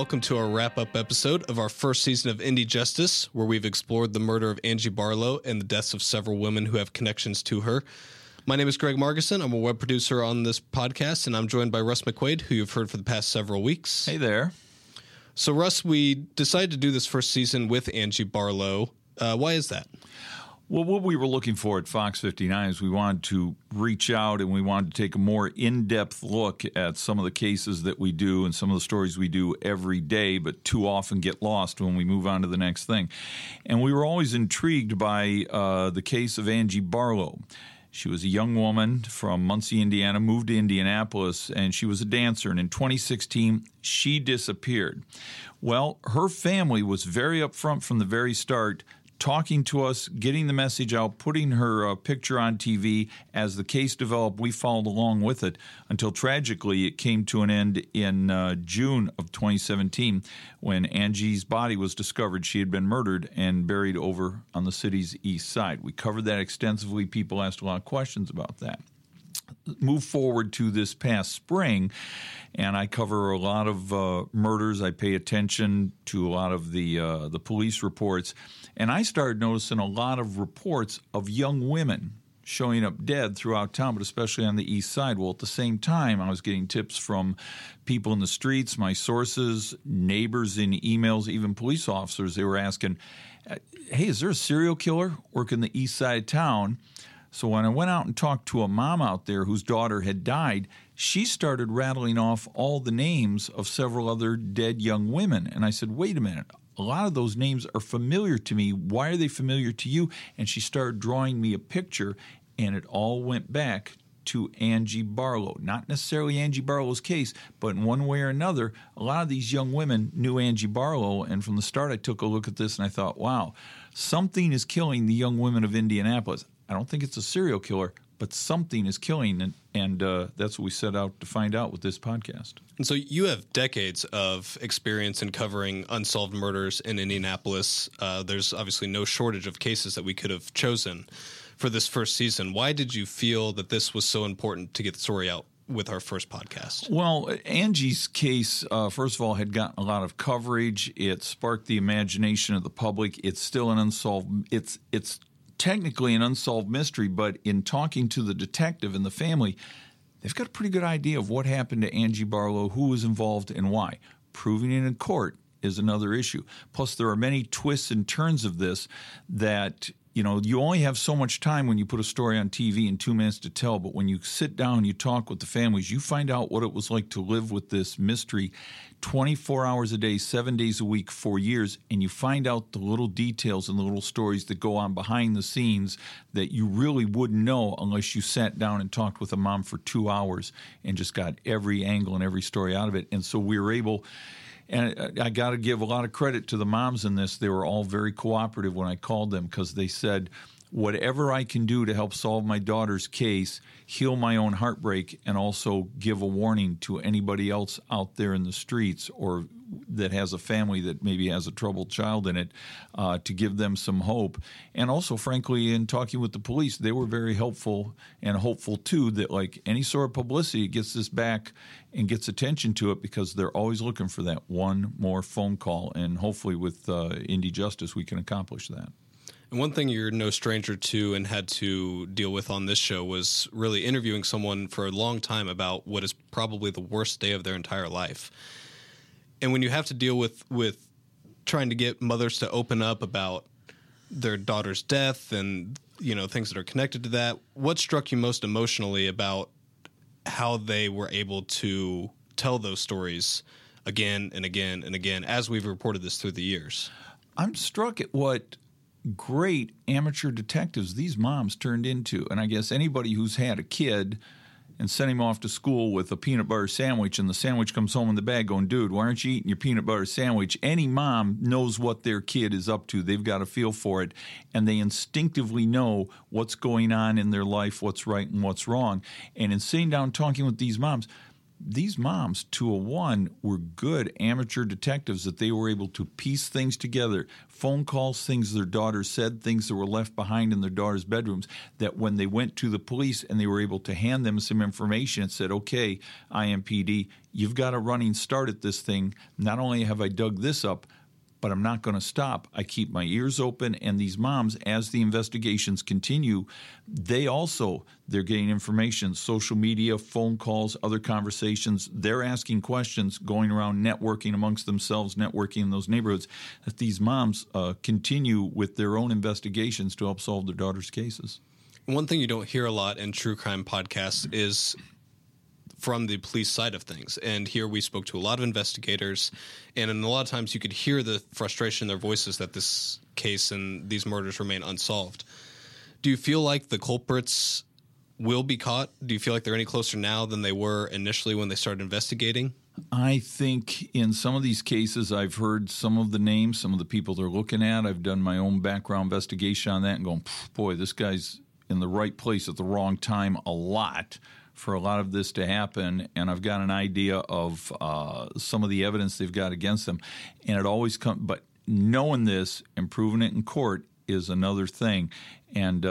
welcome to our wrap-up episode of our first season of Indy Justice, where we've explored the murder of Angie Barlow and the deaths of several women who have connections to her. My name is Greg Margison. I'm a web producer on this podcast, and I'm joined by Russ McQuaid, who you've heard for the past several weeks. Hey there. So, Russ, we decided to do this first season with Angie Barlow. Why is that? Well, what we were looking for at Fox 59 is we wanted to reach out and we wanted to take a more in-depth look at some of the cases that we do and some of the stories we do every day, but too often get lost when we move on to the next thing. And we were always intrigued by the case of Angie Barlow. She was a young woman from Muncie, Indiana, moved to Indianapolis, and she was a dancer. And in 2016, she disappeared. Well, her family was very upfront from the very start, talking to us, getting the message out, putting her picture on TV. As the case developed, we followed along with it until tragically it came to an end in June of 2017 when Angie's body was discovered. She had been murdered and buried over on the city's east side. We covered that extensively. People asked a lot of questions about that. Move forward to this past spring, and I cover a lot of murders. I pay attention to a lot of the police reports, and I started noticing a lot of reports of young women showing up dead throughout town, but especially on the east side. Well, at the same time, I was getting tips from people in the streets, my sources, neighbors in emails, even police officers. They were asking, hey, is there a serial killer working the east side of town? So when I went out and talked to a mom out there whose daughter had died, she started rattling off all the names of several other dead young women. And I said, wait a minute, a lot of those names are familiar to me. Why are they familiar to you? And she started drawing me a picture, and it all went back to Angie Barlow. Not necessarily Angie Barlow's case, but in one way or another, a lot of these young women knew Angie Barlow. And from the start, I took a look at this, and I thought, wow, something is killing the young women of Indianapolis. I don't think it's a serial killer, but something is killing, and that's what we set out to find out with this podcast. And so you have decades of experience in covering unsolved murders in Indianapolis. There's obviously no shortage of cases that we could have chosen for this first season. Why did you feel that this was so important to get the story out with our first podcast? Well, Angie's case, first of all, had gotten a lot of coverage. It sparked the imagination of the public. It's still an unsolved – it's technically an unsolved mystery, but in talking to the detective and the family, they've got a pretty good idea of what happened to Angie Barlow, who was involved, and why. Proving it in court is another issue. Plus, there are many twists and turns of this that, you know, you only have so much time when you put a story on TV in 2 minutes to tell, but when you sit down and you talk with the families, you find out what it was like to live with this mystery 24 hours a day, 7 days a week, for years, and you find out the little details and the little stories that go on behind the scenes that you really wouldn't know unless you sat down and talked with a mom for 2 hours and just got every angle and every story out of it. And so we were able, and I got to give a lot of credit to the moms in this. They were all very cooperative when I called them because they said, whatever I can do to help solve my daughter's case, heal my own heartbreak, and also give a warning to anybody else out there in the streets or that has a family that maybe has a troubled child in it, to give them some hope. And also, frankly, in talking with the police, they were very helpful and hopeful, too, that like any sort of publicity gets this back and gets attention to it because they're always looking for that one more phone call. And hopefully with Indy Justice, we can accomplish that. And one thing you're no stranger to and had to deal with on this show was really interviewing someone for a long time about what is probably the worst day of their entire life. And when you have to deal with trying to get mothers to open up about their daughter's death and, you know, things that are connected to that, what struck you most emotionally about how they were able to tell those stories again and again and again as we've reported this through the years? I'm struck at what great amateur detectives these moms turned into. And I guess anybody who's had a kid and sent him off to school with a peanut butter sandwich, and the sandwich comes home in the bag going, dude, why aren't you eating your peanut butter sandwich? Any mom knows what their kid is up to. They've got a feel for it, and they instinctively know what's going on in their life, what's right and what's wrong. And in sitting down talking with these moms, these moms, 201, were good amateur detectives that they were able to piece things together, phone calls, things their daughters said, things that were left behind in their daughters' bedrooms, that when they went to the police and they were able to hand them some information and said, okay, IMPD, you've got a running start at this thing. Not only have I dug this up, but I'm not going to stop. I keep my ears open, and these moms, as the investigations continue, they also, they're getting information, social media, phone calls, other conversations. They're asking questions, going around networking amongst themselves, networking in those neighborhoods, that these moms continue with their own investigations to help solve their daughters' cases. One thing you don't hear a lot in true crime podcasts is from the police side of things. And here we spoke to a lot of investigators, and in a lot of times you could hear the frustration in their voices that this case and these murders remain unsolved. Do you feel like the culprits will be caught? Do you feel like they're any closer now than they were initially when they started investigating? I think in some of these cases, I've heard some of the names, some of the people they're looking at. I've done my own background investigation on that and going, boy, this guy's in the right place at the wrong time a lot for a lot of this to happen, and I've got an idea of some of the evidence they've got against them. And it always comes – but knowing this and proving it in court is another thing. And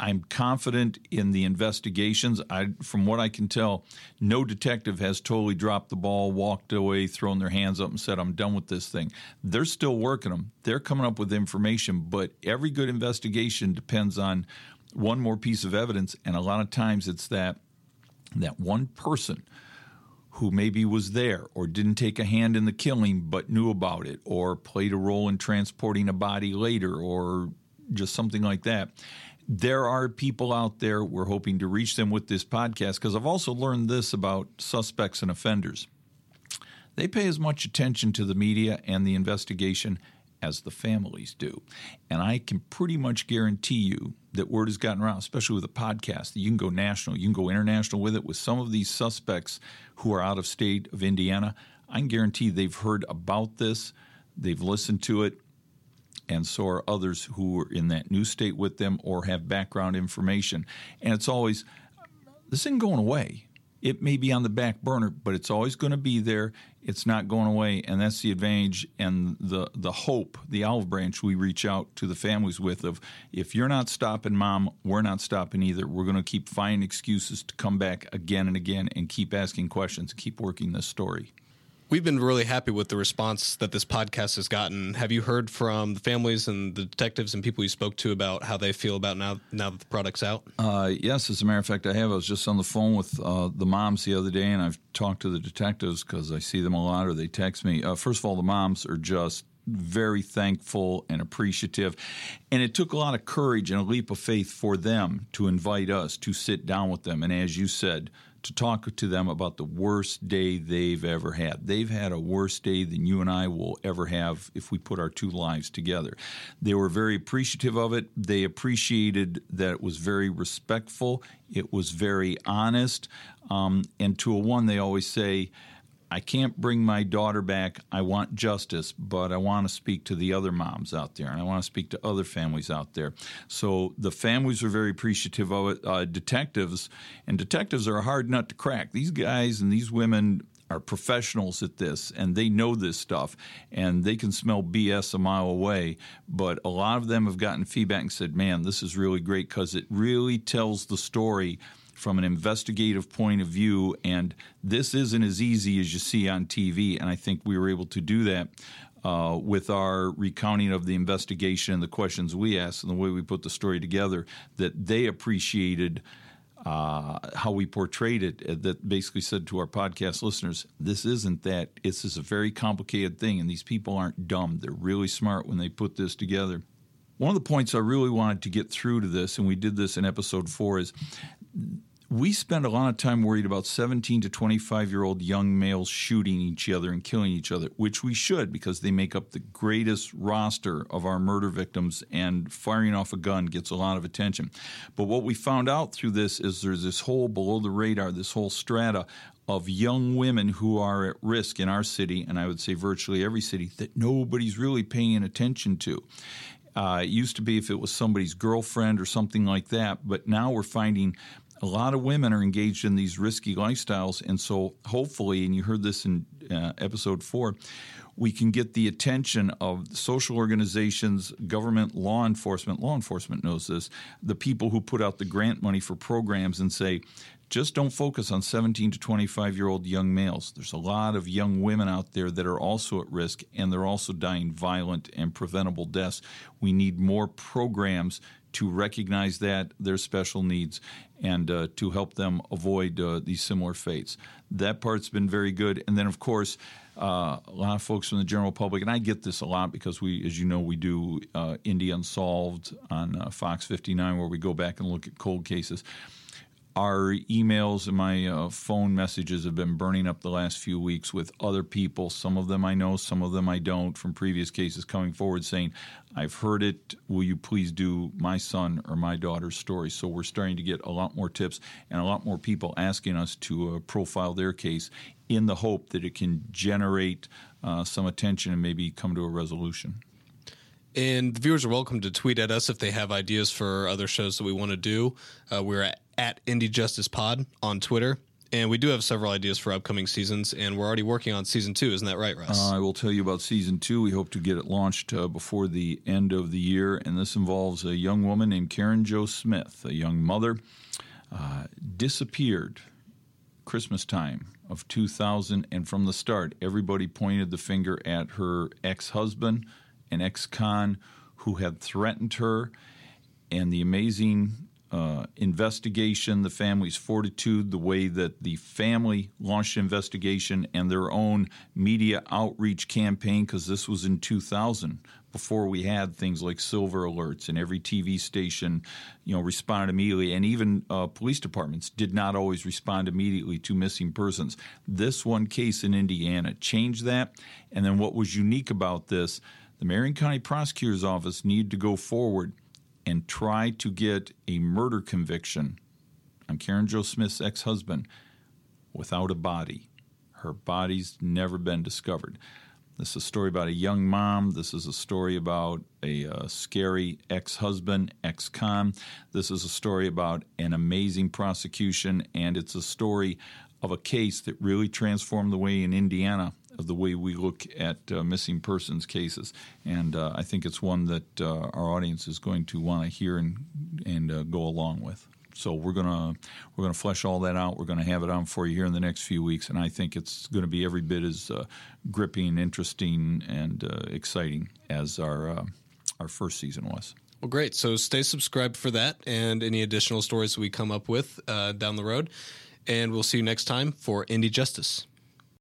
I'm confident in the investigations. From what I can tell, no detective has totally dropped the ball, walked away, thrown their hands up and said, I'm done with this thing. They're still working them. They're coming up with information. But every good investigation depends on – one more piece of evidence, and a lot of times it's that one person who maybe was there or didn't take a hand in the killing but knew about it or played a role in transporting a body later or just something like that. There are people out there. We're hoping to reach them with this podcast, because I've also learned this about suspects and offenders. They pay as much attention to the media and the investigation as the families do. And I can pretty much guarantee you that word has gotten around, especially with a podcast, that you can go national, you can go international with it. With some of these suspects who are out of state of Indiana, I can guarantee they've heard about this, they've listened to it, and so are others who are in that new state with them or have background information. And it's always, this isn't going away. It may be on the back burner, but it's always going to be there. It's not going away, and that's the advantage and the hope, the olive branch we reach out to the families with of, if you're not stopping, Mom, we're not stopping either. We're going to keep finding excuses to come back again and again and keep asking questions, keep working this story. We've been really happy with the response that this podcast has gotten. Have you heard from the families and the detectives and people you spoke to about how they feel about now that the product's out? Yes, as a matter of fact, I have. I was just on the phone with the moms the other day, and I've talked to the detectives because I see them a lot or they text me. First of all, the moms are just very thankful and appreciative. And it took a lot of courage and a leap of faith for them to invite us to sit down with them. And as you said, to talk to them about the worst day they've ever had. They've had a worse day than you and I will ever have if we put our two lives together. They were very appreciative of it. They appreciated that it was very respectful. It was very honest. And to a one, they always say, I can't bring my daughter back. I want justice, but I want to speak to the other moms out there, and I want to speak to other families out there. So the families are very appreciative of it. Detectives are a hard nut to crack. These guys and these women are professionals at this, and they know this stuff, and they can smell BS a mile away. But a lot of them have gotten feedback and said, man, this is really great because it really tells the story from an investigative point of view, and this isn't as easy as you see on TV, and I think we were able to do that with our recounting of the investigation and the questions we asked and the way we put the story together, that they appreciated how we portrayed it, that basically said to our podcast listeners, this isn't that. This is a very complicated thing, and these people aren't dumb. They're really smart when they put this together. One of the points I really wanted to get through to this, and we did this in episode 4, is we spend a lot of time worried about 17 to 25-year-old young males shooting each other and killing each other, which we should because they make up the greatest roster of our murder victims, and firing off a gun gets a lot of attention. But what we found out through this is there's this whole below the radar, this whole strata of young women who are at risk in our city, and I would say virtually every city, that nobody's really paying attention to. It used to be if it was somebody's girlfriend or something like that, but now we're finding a lot of women are engaged in these risky lifestyles, and so hopefully, and you heard this in episode 4, we can get the attention of social organizations, government, law enforcement. Law enforcement knows this. The people who put out the grant money for programs and say, just don't focus on 17 to 25-year-old young males. There's a lot of young women out there that are also at risk, and they're also dying violent and preventable deaths. We need more programs to recognize that, their special needs, and to help them avoid these similar fates. That part's been very good. And then, of course, a lot of folks from the general public, and I get this a lot because we, as you know, we do Indy Unsolved on Fox 59, where we go back and look at cold cases. Our emails and my phone messages have been burning up the last few weeks with other people, some of them I know, some of them I don't, from previous cases coming forward saying, I've heard it, will you please do my son or my daughter's story? So we're starting to get a lot more tips and a lot more people asking us to profile their case in the hope that it can generate some attention and maybe come to a resolution. And the viewers are welcome to tweet at us if they have ideas for other shows that we want to do. We're at Indy Justice Pod on Twitter. And we do have several ideas for upcoming seasons, and we're already working on Season 2. Isn't that right, Russ? I will tell you about Season 2. We hope to get it launched before the end of the year. And this involves a young woman named Karen Jo Smith, a young mother, disappeared Christmas time of 2000. And from the start, everybody pointed the finger at her ex-husband, an ex-con who had threatened her, and the amazing investigation, the family's fortitude, the way that the family launched investigation and their own media outreach campaign, because this was in 2000, before we had things like silver alerts, and every TV station, responded immediately, and even police departments did not always respond immediately to missing persons. This one case in Indiana changed that, and then what was unique about this, the Marion County Prosecutor's Office needed to go forward and try to get a murder conviction on Karen Jo Smith's ex-husband without a body. Her body's never been discovered. This is a story about a young mom. This is a story about a scary ex-husband, ex-con. This is a story about an amazing prosecution, and it's a story of a case that really transformed the way in Indiana of the way we look at missing persons cases. And I think it's one that our audience is going to want to hear and go along with. So we're gonna flesh all that out. We're going to have it on for you here in the next few weeks, and I think it's going to be every bit as gripping, interesting, and exciting as our first season was. Well, great. So stay subscribed for that and any additional stories we come up with down the road. And we'll see you next time for Indy Justice.